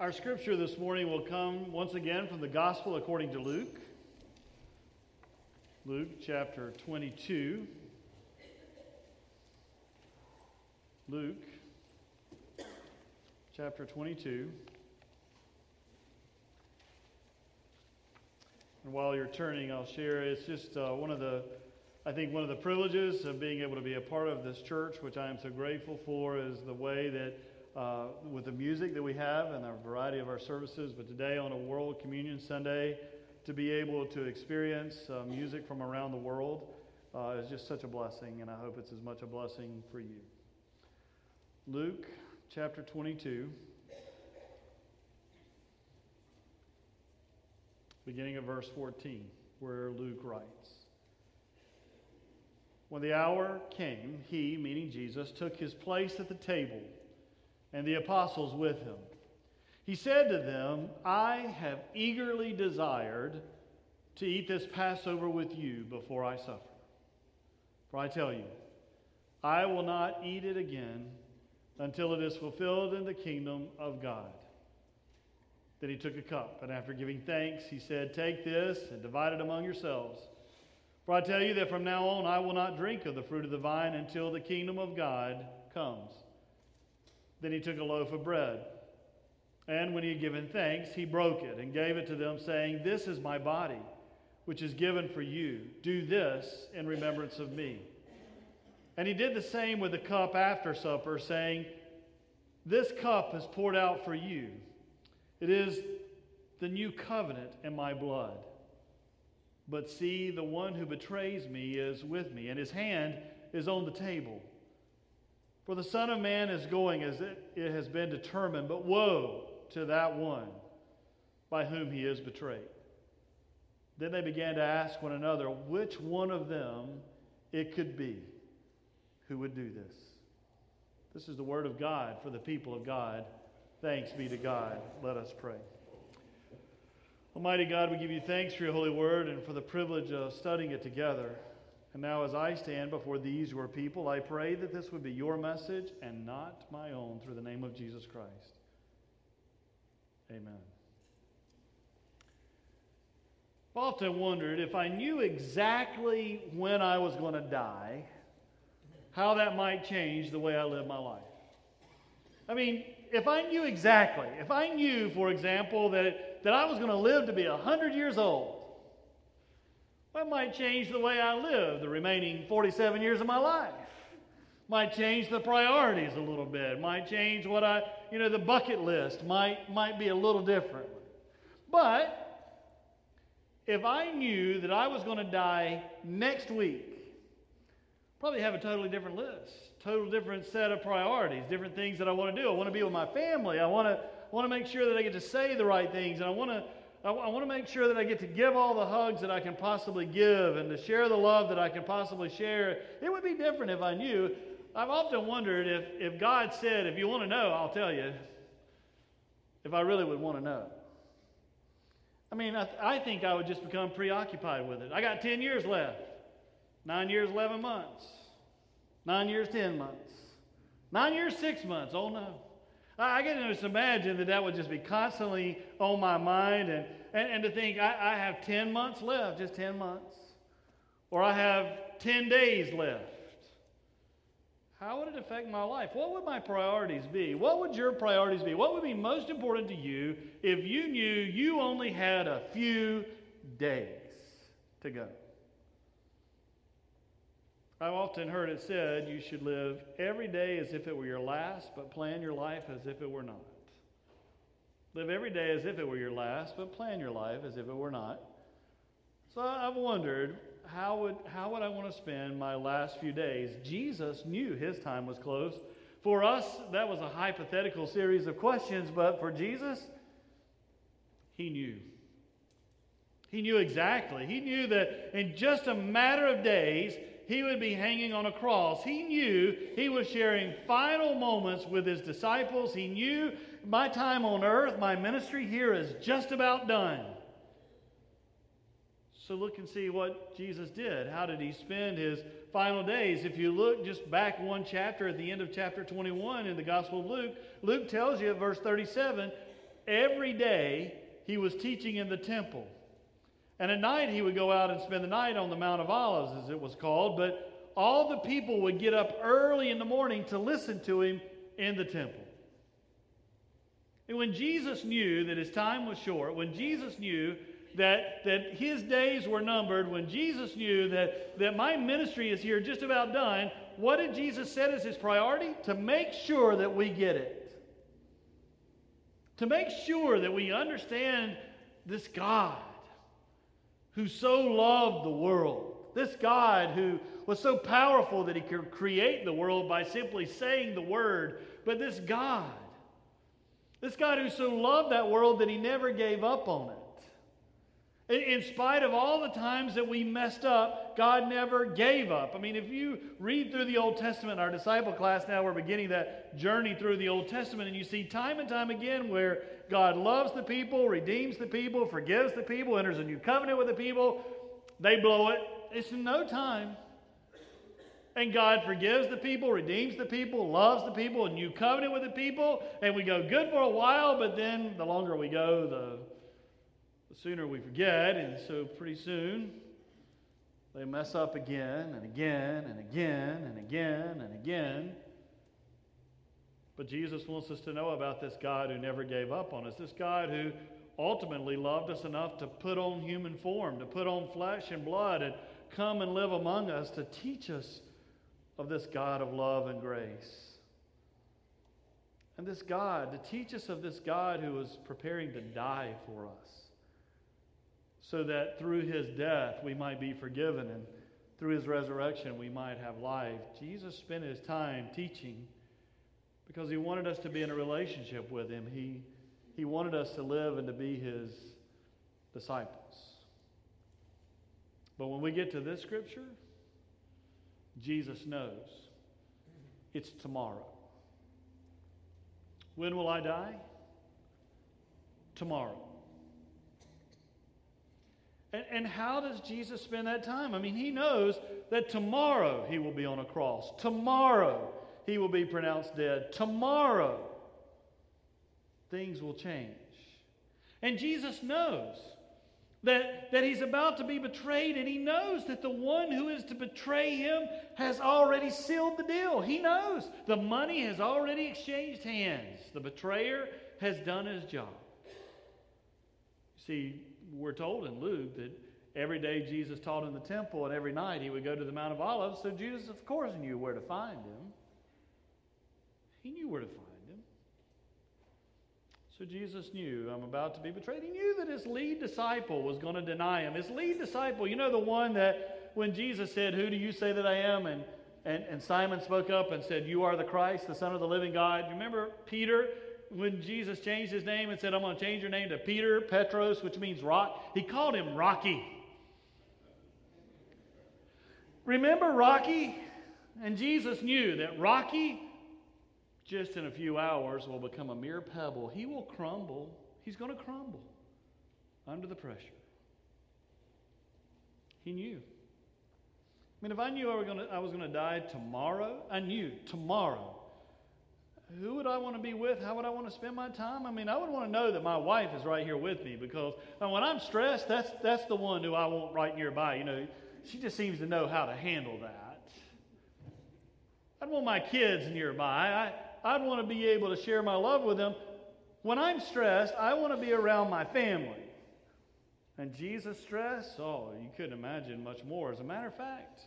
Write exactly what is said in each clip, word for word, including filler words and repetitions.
Our scripture this morning will come once again from the Gospel according to Luke. Luke chapter twenty-two. Luke chapter twenty-two. And while you're turning, I'll share, it's just uh, one of the, I think one of the privileges of being able to be a part of this church, which I am so grateful for, is the way that Uh, with the music that we have and a variety of our services, but today on a World Communion Sunday, to be able to experience uh, music from around the world uh, is just such a blessing, and I hope it's as much a blessing for you. Luke chapter twenty-two, beginning of verse fourteen, where Luke writes, "When the hour came, he," meaning Jesus, "took his place at the table, and the apostles with him. He said to them, 'I have eagerly desired to eat this Passover with you before I suffer. For I tell you, I will not eat it again until it is fulfilled in the kingdom of God.' Then he took a cup, and after giving thanks, he said, 'Take this and divide it among yourselves. For I tell you that from now on I will not drink of the fruit of the vine until the kingdom of God comes.' Then he took a loaf of bread, and when he had given thanks, he broke it and gave it to them, saying, 'This is my body, which is given for you. Do this in remembrance of me.' And he did the same with the cup after supper, saying, 'This cup is poured out for you. It is the new covenant in my blood. But see, the one who betrays me is with me, and his hand is on the table. For the Son of Man is going as it, it has been determined, but woe to that one by whom he is betrayed.' Then they began to ask one another which one of them it could be who would do this." This is the word of God for the people of God. Thanks be to God. Let us pray. Almighty God, we give you thanks for your holy word and for the privilege of studying it together. And now as I stand before these, your people, I pray that this would be your message and not my own, through the name of Jesus Christ. Amen. I've often wondered, if I knew exactly when I was going to die, how that might change the way I live my life. I mean, if I knew exactly, if I knew, for example, that, that I was going to live to be one hundred years old, that might change the way I live the remaining forty-seven years of my life. Might change the priorities a little bit. Might change what I, you know, the bucket list might, might be a little different. But if I knew that I was going to die next week, probably have a totally different list, total different set of priorities, different things that I want to do. I want to be with my family. I want to, I want to make sure that I get to say the right things, and I want to I want to make sure that I get to give all the hugs that I can possibly give and to share the love that I can possibly share. It would be different if I knew. I've often wondered if, if God said, "If you want to know, I'll tell you," if I really would want to know. I mean, I, th- I think I would just become preoccupied with it. I got ten years left. Nine years, eleven months. Nine years, ten months. Nine years, six months. Oh, no. I can just imagine that that would just be constantly on my mind, and, and, and to think I, I have ten months left, just ten months, or I have ten days left. How would it affect my life? What would my priorities be? What would your priorities be? What would be most important to you if you knew you only had a few days to go? I've often heard it said you should live every day as if it were your last, but plan your life as if it were not. Live every day as if it were your last, but plan your life as if it were not. So I've wondered, how would, how would I want to spend my last few days? Jesus knew his time was close. For us, that was a hypothetical series of questions, but for Jesus, he knew. He knew exactly. He knew that in just a matter of days, he would be hanging on a cross. He knew he was sharing final moments with his disciples. He knew, my time on earth, my ministry here is just about done. So look and see what Jesus did. How did he spend his final days? If you look just back one chapter at the end of chapter twenty-one in the Gospel of Luke, Luke tells you at verse thirty-seven, Every day he was teaching in the temple. And at night he would go out and spend the night on the Mount of Olives, as it was called. But all the people would get up early in the morning to listen to him in the temple. And when Jesus knew that his time was short, when Jesus knew that, that his days were numbered, when Jesus knew that, that my ministry is here just about done, what did Jesus set as his priority? To make sure that we get it. To make sure that we understand this God who so loved the world. This God who was so powerful that he could create the world by simply saying the word. But this God, this God who so loved that world that he never gave up on it. In spite of all the times that we messed up, God never gave up. I mean, if you read through the Old Testament, our disciple class now, we're beginning that journey through the Old Testament, and you see time and time again where God loves the people, redeems the people, forgives the people, enters a new covenant with the people. They blow it. It's in no time. And God forgives the people, redeems the people, loves the people, a new covenant with the people, and we go good for a while, but then the longer we go, the... the sooner we forget, and so pretty soon they mess up again and again and again and again and again. But Jesus wants us to know about this God who never gave up on us, this God who ultimately loved us enough to put on human form, to put on flesh and blood and come and live among us to teach us of this God of love and grace. And this God, to teach us of this God who was preparing to die for us, so that through his death we might be forgiven and through his resurrection we might have life. Jesus spent his time teaching because he wanted us to be in a relationship with him. He, he wanted us to live and to be his disciples. But when we get to this scripture, Jesus knows it's tomorrow. When will I die? Tomorrow. And, and how does Jesus spend that time? I mean, he knows that tomorrow he will be on a cross. Tomorrow he will be pronounced dead. Tomorrow things will change. And Jesus knows that, that he's about to be betrayed, and he knows that the one who is to betray him has already sealed the deal. He knows the money has already exchanged hands. The betrayer has done his job. See, we're told in Luke that every day Jesus taught in the temple and every night he would go to the Mount of Olives. So Judas, of course, knew where to find him. He knew where to find him. So Jesus knew, I'm about to be betrayed. He knew that his lead disciple was going to deny him. His lead disciple, you know, the one that when Jesus said, who do you say that I am? And, and, and Simon spoke up and said, you are the Christ, the Son of the living God. You remember Peter? When Jesus changed his name and said, I'm going to change your name to Peter, Petros, which means rock, he called him Rocky. Remember Rocky? And Jesus knew that Rocky, just in a few hours, will become a mere pebble. He will crumble. He's going to crumble under the pressure. He knew. I mean, if I knew I, were going to, I was going to die tomorrow, I knew tomorrow. Who would I want to be with? How would I want to spend my time? I mean, I would want to know that my wife is right here with me, because when I'm stressed, that's that's the one who I want right nearby. You know, she just seems to know how to handle that. I'd want my kids nearby. I, I'd want to be able to share my love with them. When I'm stressed, I want to be around my family. And Jesus' stress? Oh, you couldn't imagine much more. As a matter of fact,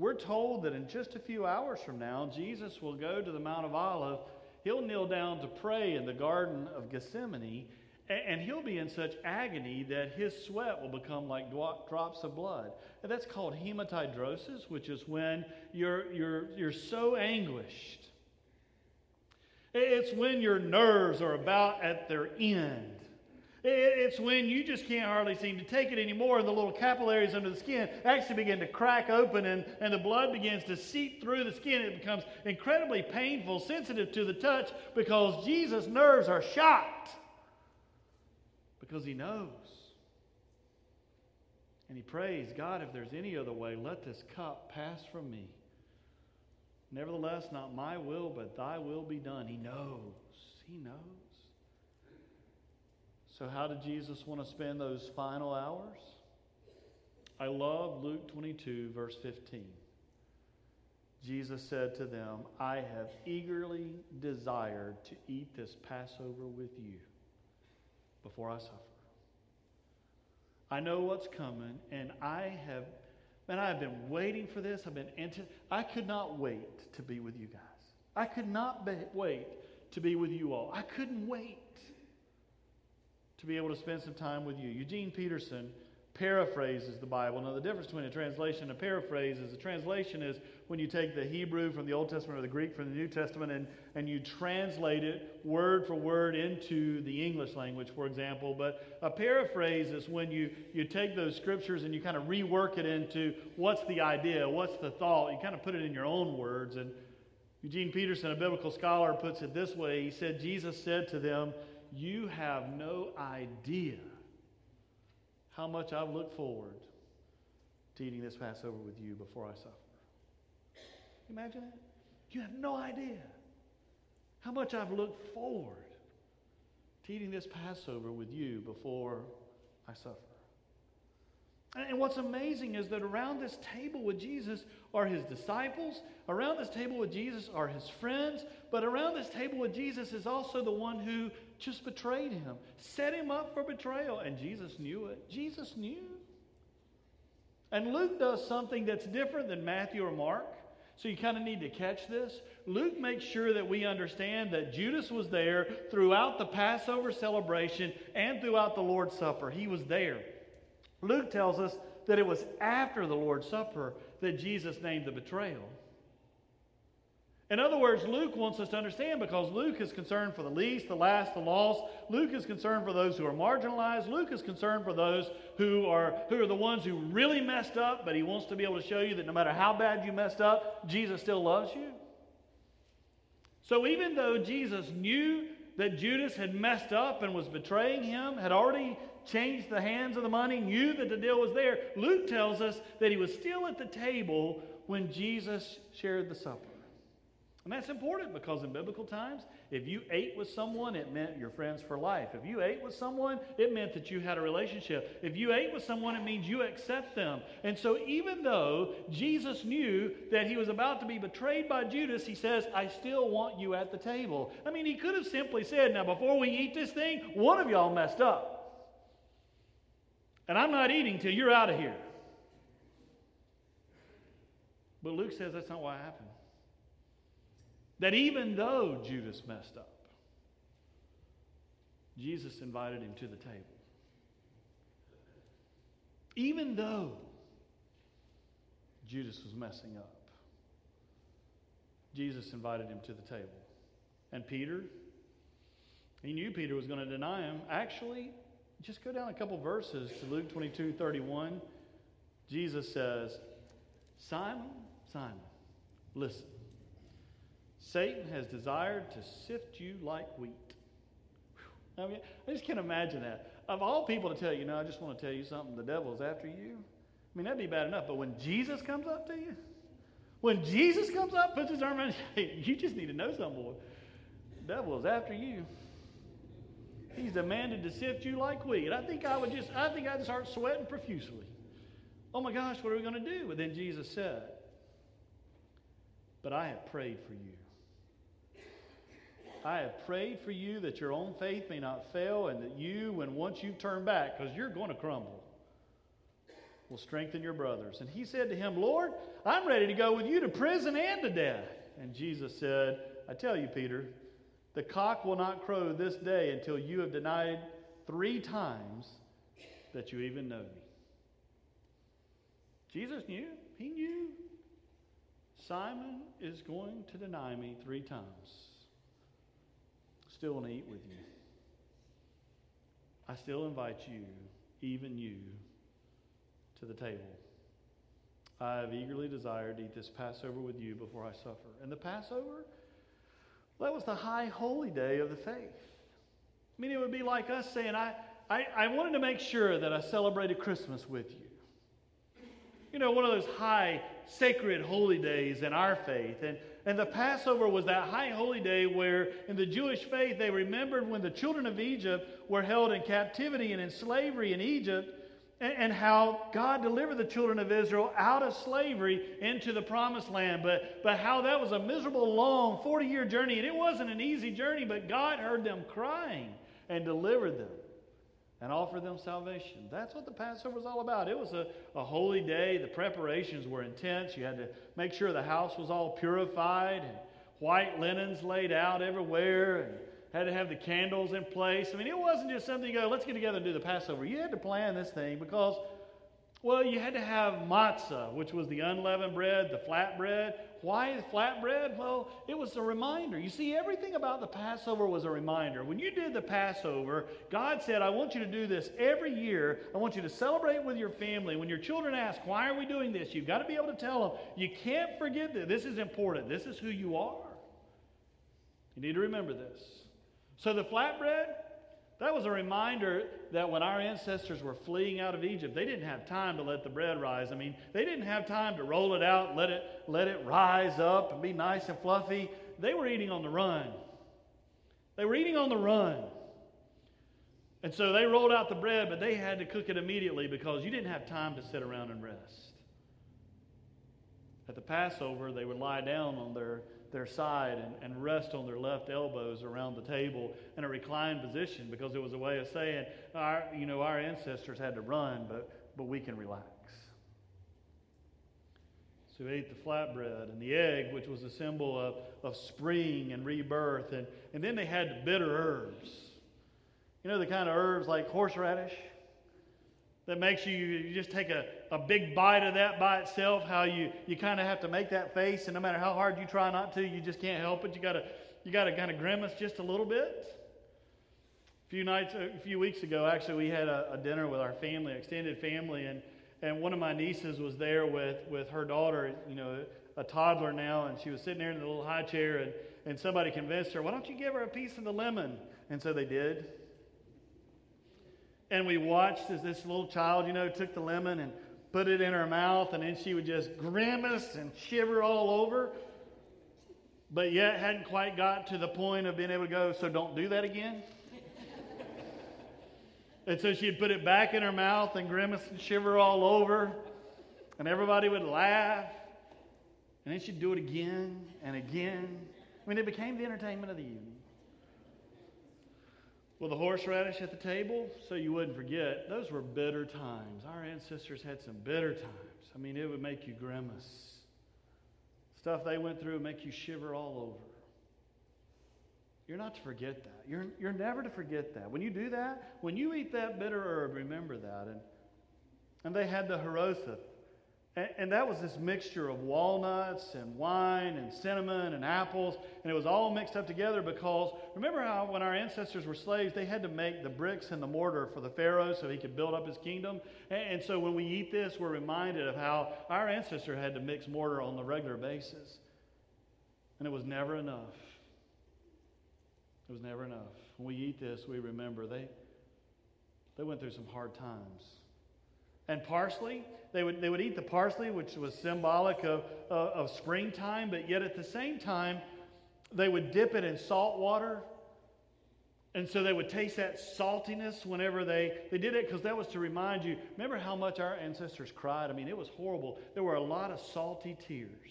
we're told that in just a few hours from now, Jesus will go to the Mount of Olives. He'll kneel down to pray in the Garden of Gethsemane, and he'll be in such agony that his sweat will become like drops of blood. And that's called hematidrosis, which is when you're, you're, you're so anguished. It's when your nerves are about at their end. It's when you just can't hardly seem to take it anymore, and the little capillaries under the skin actually begin to crack open, and, and the blood begins to seep through the skin. It becomes incredibly painful, sensitive to the touch, because Jesus' nerves are shot, because he knows. And he prays, God, if there's any other way, let this cup pass from me. Nevertheless, not my will, but thy will be done. He knows. He knows. So how did Jesus want to spend those final hours? I love Luke twenty-two, verse fifteen. Jesus said to them, I have eagerly desired to eat this Passover with you before I suffer. I know what's coming, and I have, man, I've been waiting for this. I've been, anti- I could not wait to be with you guys. I could not be- wait to be with you all. I couldn't wait to be able to spend some time with you. Eugene Peterson paraphrases the Bible. Now, the difference between a translation and a paraphrase is a translation is when you take the Hebrew from the Old Testament or the Greek from the New Testament and, and you translate it word for word into the English language, for example. But a paraphrase is when you, you take those scriptures and you kind of rework it into what's the idea, what's the thought. You kind of put it in your own words. And Eugene Peterson, a biblical scholar, puts it this way. He said, Jesus said to them, you have no idea how much I've looked forward to eating this Passover with you before I suffer. Imagine that. You have no idea how much I've looked forward to eating this Passover with you before I suffer. And what's amazing is that around this table with Jesus are his disciples. Around this table with Jesus are his friends. But around this table with Jesus is also the one who just betrayed him, set him up for betrayal. And Jesus knew it. Jesus knew. And Luke does something that's different than Matthew or Mark. So you kind of need to catch this. Luke makes sure that we understand that Judas was there throughout the Passover celebration and throughout the Lord's Supper. He was there. Luke tells us that it was after the Lord's Supper that Jesus named the betrayal. In other words, Luke wants us to understand, because Luke is concerned for the least, the last, the lost. Luke is concerned for those who are marginalized. Luke is concerned for those who are, who are the ones who really messed up, but he wants to be able to show you that no matter how bad you messed up, Jesus still loves you. So even though Jesus knew that Judas had messed up and was betraying him, had already changed the hands of the money, knew that the deal was there, Luke tells us that he was still at the table when Jesus shared the supper. And that's important, because in biblical times, if you ate with someone, it meant you're friends for life. If you ate with someone, it meant that you had a relationship. If you ate with someone, it means you accept them. And so even though Jesus knew that he was about to be betrayed by Judas, he says, I still want you at the table. I mean, he could have simply said, now before we eat this thing, one of y'all messed up. And I'm not eating till you're out of here. But Luke says that's not what happened. That even though Judas messed up, Jesus invited him to the table. Even though Judas was messing up, Jesus invited him to the table. And Peter, he knew Peter was going to deny him. Actually, just go down a couple verses to Luke twenty-two thirty-one. Jesus says, Simon, Simon, listen. Satan has desired to sift you like wheat. I mean, I just can't imagine that. Of all people to tell you, no, I just want to tell you something, the devil's after you. I mean, that'd be bad enough. But when Jesus comes up to you, when Jesus comes up, puts his arm around you, hey, you just need to know something, boy. The devil is after you. He's demanded to sift you like wheat. I think I would just, I think I'd start sweating profusely. Oh my gosh, what are we going to do? But then Jesus said, but I have prayed for you. I have prayed for you that your own faith may not fail, and that you, when once you turn back, because you're going to crumble, will strengthen your brothers. And he said to him, Lord, I'm ready to go with you to prison and to death. And Jesus said, I tell you, Peter, the cock will not crow this day until you have denied three times that you even know me. Jesus knew. He knew. Simon is going to deny me three times. Still want to eat with you. I still invite you, even you, to the table. I have eagerly desired to eat this Passover with you before I suffer. And the Passover, that was the high holy day of the faith. I mean, it would be like us saying, I, I, I wanted to make sure that I celebrated Christmas with you. You know, one of those high sacred holy days in our faith. And, and the Passover was that high holy day where in the Jewish faith they remembered when the children of Egypt were held in captivity and in slavery in Egypt, and, and how God delivered the children of Israel out of slavery into the promised land. But, but how that was a miserable, long forty-year journey, and it wasn't an easy journey, but God heard them crying and delivered them and offer them salvation. That's what the Passover was all about. It was a, a holy day. The preparations were intense. You had to make sure the house was all purified and white linens laid out everywhere, and had to have the candles in place. I mean, it wasn't just something you go, let's get together and do the Passover. You had to plan this thing because, well, you had to have matzah, which was the unleavened bread, the flatbread. Why the flatbread? Well, it was a reminder. You see, everything about the Passover was a reminder. When you did the Passover, God said, I want you to do this every year. I want you to celebrate with your family. When your children ask, why are we doing this? You've got to be able to tell them, you can't forget that this is important. This is who you are. You need to remember this. So the flatbread, that was a reminder that when our ancestors were fleeing out of Egypt, they didn't have time to let the bread rise. I mean, they didn't have time to roll it out, let it let it rise up and be nice and fluffy. They were eating on the run. They were eating on the run. And so they rolled out the bread, but they had to cook it immediately because you didn't have time to sit around and rest. At the Passover, they would lie down on their their side and, and rest on their left elbows around the table in a reclined position, because it was a way of saying, our, you know, our ancestors had to run, but, but we can relax. So we ate the flatbread and the egg, which was a symbol of, of spring and rebirth. And, and then they had the bitter herbs. You know, the kind of herbs like horseradish that makes you, you just take a, a big bite of that by itself, how you, you kind of have to make that face, and no matter how hard you try not to, you just can't help it. You gotta you gotta kind of grimace just a little bit. A few nights, a few weeks ago, actually, we had a, a dinner with our family, extended family, and and one of my nieces was there with with her daughter, you know, a toddler now, and she was sitting there in the little high chair, and and somebody convinced her, why don't you give her a piece of the lemon? And so they did. And we watched as this little child, you know, took the lemon and put it in her mouth, and then she would just grimace and shiver all over, but yet hadn't quite got to the point of being able to go, so don't do that again. And so she'd put it back in her mouth and grimace and shiver all over, and everybody would laugh, and then she'd do it again and again. I mean, it became the entertainment of the evening. Well, the horseradish at the table, so you wouldn't forget, those were bitter times. Our ancestors had some bitter times. I mean, it would make you grimace. Stuff they went through would make you shiver all over. You're not to forget that. You're, you're never to forget that. When you do that, when you eat that bitter herb, remember that. And, and they had the harotha. And that was this mixture of walnuts and wine and cinnamon and apples. And it was all mixed up together because remember how when our ancestors were slaves, they had to make the bricks and the mortar for the Pharaoh so he could build up his kingdom. And so when we eat this, we're reminded of how our ancestors had to mix mortar on a regular basis. And it was never enough. It was never enough. When we eat this, we remember they, they went through some hard times. And parsley, they would they would eat the parsley, which was symbolic of, uh, of springtime, but yet at the same time, they would dip it in salt water. And so they would taste that saltiness whenever they, they did it, because that was to remind you, remember how much our ancestors cried? I mean, it was horrible. There were a lot of salty tears.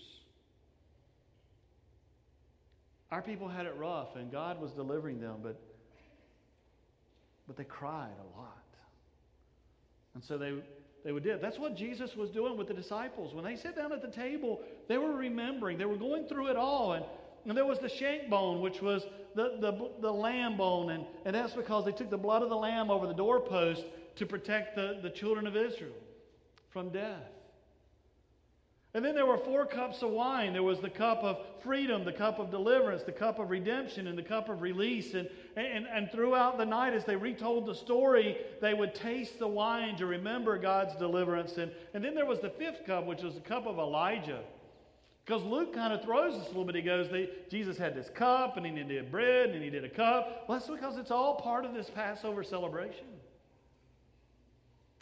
Our people had it rough, and God was delivering them, but but they cried a lot. And so they... They would do. That's what Jesus was doing with the disciples. When they sat down at the table, they were remembering. They were going through it all. And, and there was the shank bone, which was the, the, the lamb bone. And, and that's because they took the blood of the lamb over the doorpost to protect the, the children of Israel from death. And then there were four cups of wine. There was the cup of freedom, the cup of deliverance, the cup of redemption, and the cup of release. And, and, and throughout the night, as they retold the story, they would taste the wine to remember God's deliverance. And, and then there was the fifth cup, which was the cup of Elijah. Because Luke kind of throws us a little bit. He goes, they, Jesus had this cup, and he did bread, and he did a cup. Well, that's because it's all part of this Passover celebration.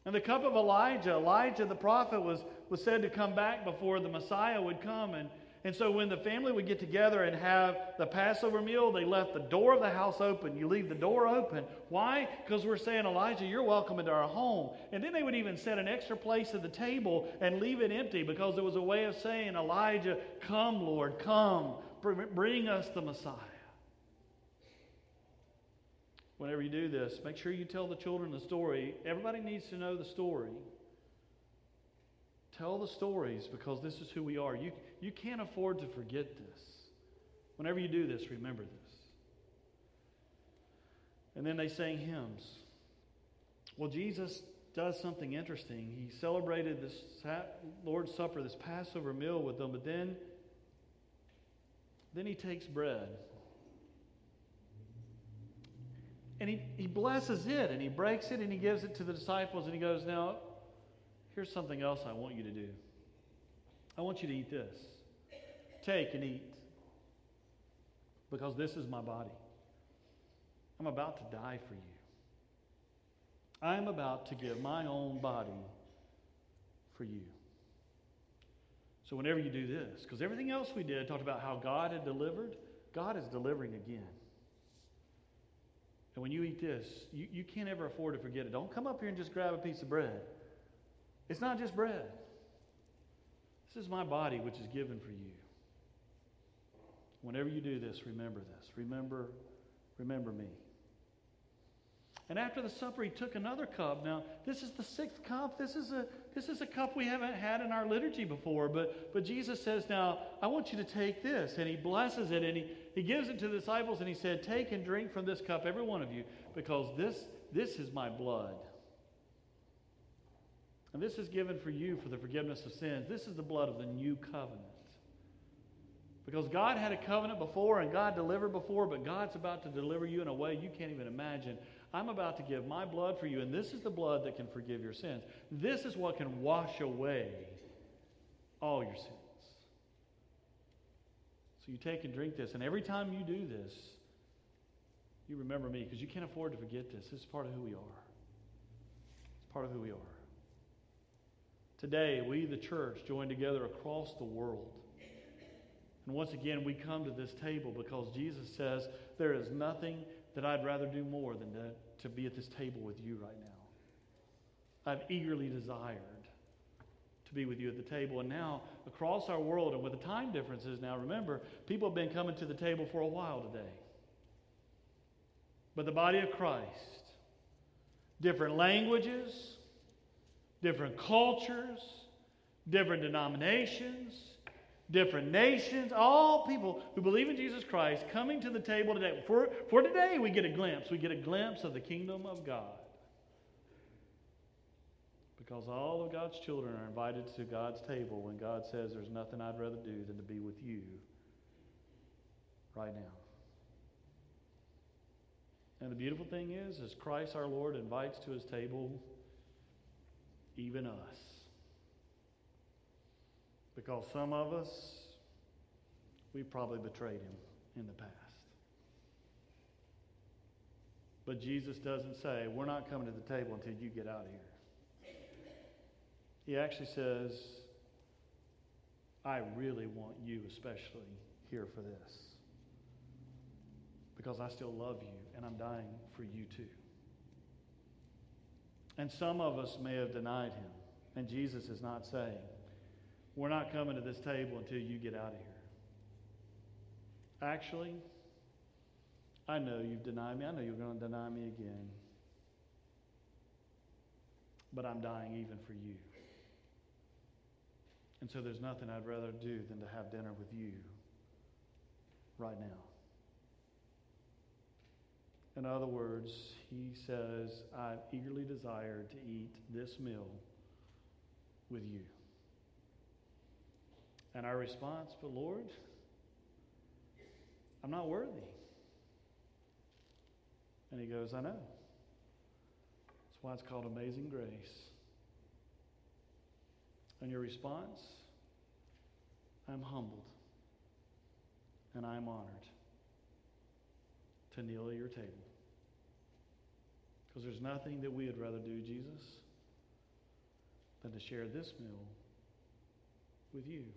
And the cup of Elijah, Elijah the prophet was was said to come back before the Messiah would come. And, and so when the family would get together and have the Passover meal, they left the door of the house open. You leave the door open. Why? Because we're saying, Elijah, you're welcome into our home. And then they would even set an extra place at the table and leave it empty, because it was a way of saying, Elijah, come, Lord, come. Bring us the Messiah. Whenever you do this, make sure you tell the children the story. Everybody needs to know the story. Tell the stories, because this is who we are. You, you can't afford to forget this. Whenever you do this, remember this. And then they sang hymns. Well, Jesus does something interesting. He celebrated this Lord's Supper, this Passover meal with them, but then, then he takes bread. And he, he blesses it, and he breaks it, and he gives it to the disciples, and he goes, now, here's something else I want you to do. I want you to eat this. Take and eat, because this is my body. I'm about to die for you. I'm about to give my own body for you. So whenever you do this, because everything else we did talked about how God had delivered, God is delivering again. And when you eat this, you, you can't ever afford to forget it. Don't come up here and just grab a piece of bread. It's not just bread. This is my body, which is given for you. Whenever you do this, remember this. Remember, remember me. And after the supper, he took another cup. Now, this is the sixth cup. This is a this is a cup we haven't had in our liturgy before. But but Jesus says, now, I want you to take this. And he blesses it, and he, he gives it to the disciples, and he said, take and drink from this cup, every one of you, because this this is my blood. And this is given for you for the forgiveness of sins. This is the blood of the new covenant. Because God had a covenant before, and God delivered before, but God's about to deliver you in a way you can't even imagine. I'm about to give my blood for you, and this is the blood that can forgive your sins. This is what can wash away all your sins. So you take and drink this, and every time you do this, you remember me, because you can't afford to forget this. This is part of who we are. It's part of who we are. Today, we, the church, join together across the world. And once again, we come to this table because Jesus says, there is nothing that I'd rather do more than to, to be at this table with you right now. I've eagerly desired to be with you at the table. And now, across our world, and with the time differences now, remember, people have been coming to the table for a while today. But the body of Christ, different languages, different cultures, different denominations, different nations, all people who believe in Jesus Christ coming to the table today. For, for today, we get a glimpse. We get a glimpse of the kingdom of God. Because all of God's children are invited to God's table when God says, there's nothing I'd rather do than to be with you right now. And the beautiful thing is, is Christ our Lord invites to his table even us. Because some of us, we probably betrayed him in the past. But Jesus doesn't say, we're not coming to the table until you get out of here. He actually says, I really want you especially here for this. Because I still love you, and I'm dying for you too. And some of us may have denied him. And Jesus is not saying, we're not coming to this table until you get out of here. Actually, I know you've denied me. I know you're going to deny me again. But I'm dying even for you. And so there's nothing I'd rather do than to have dinner with you right now. In other words, he says, I've eagerly desired to eat this meal with you. And our response, but Lord, I'm not worthy. And he goes, I know. That's why it's called Amazing Grace. And your response, I'm humbled and I'm honored to kneel at your table. Because there's nothing that we would rather do, Jesus, than to share this meal with you.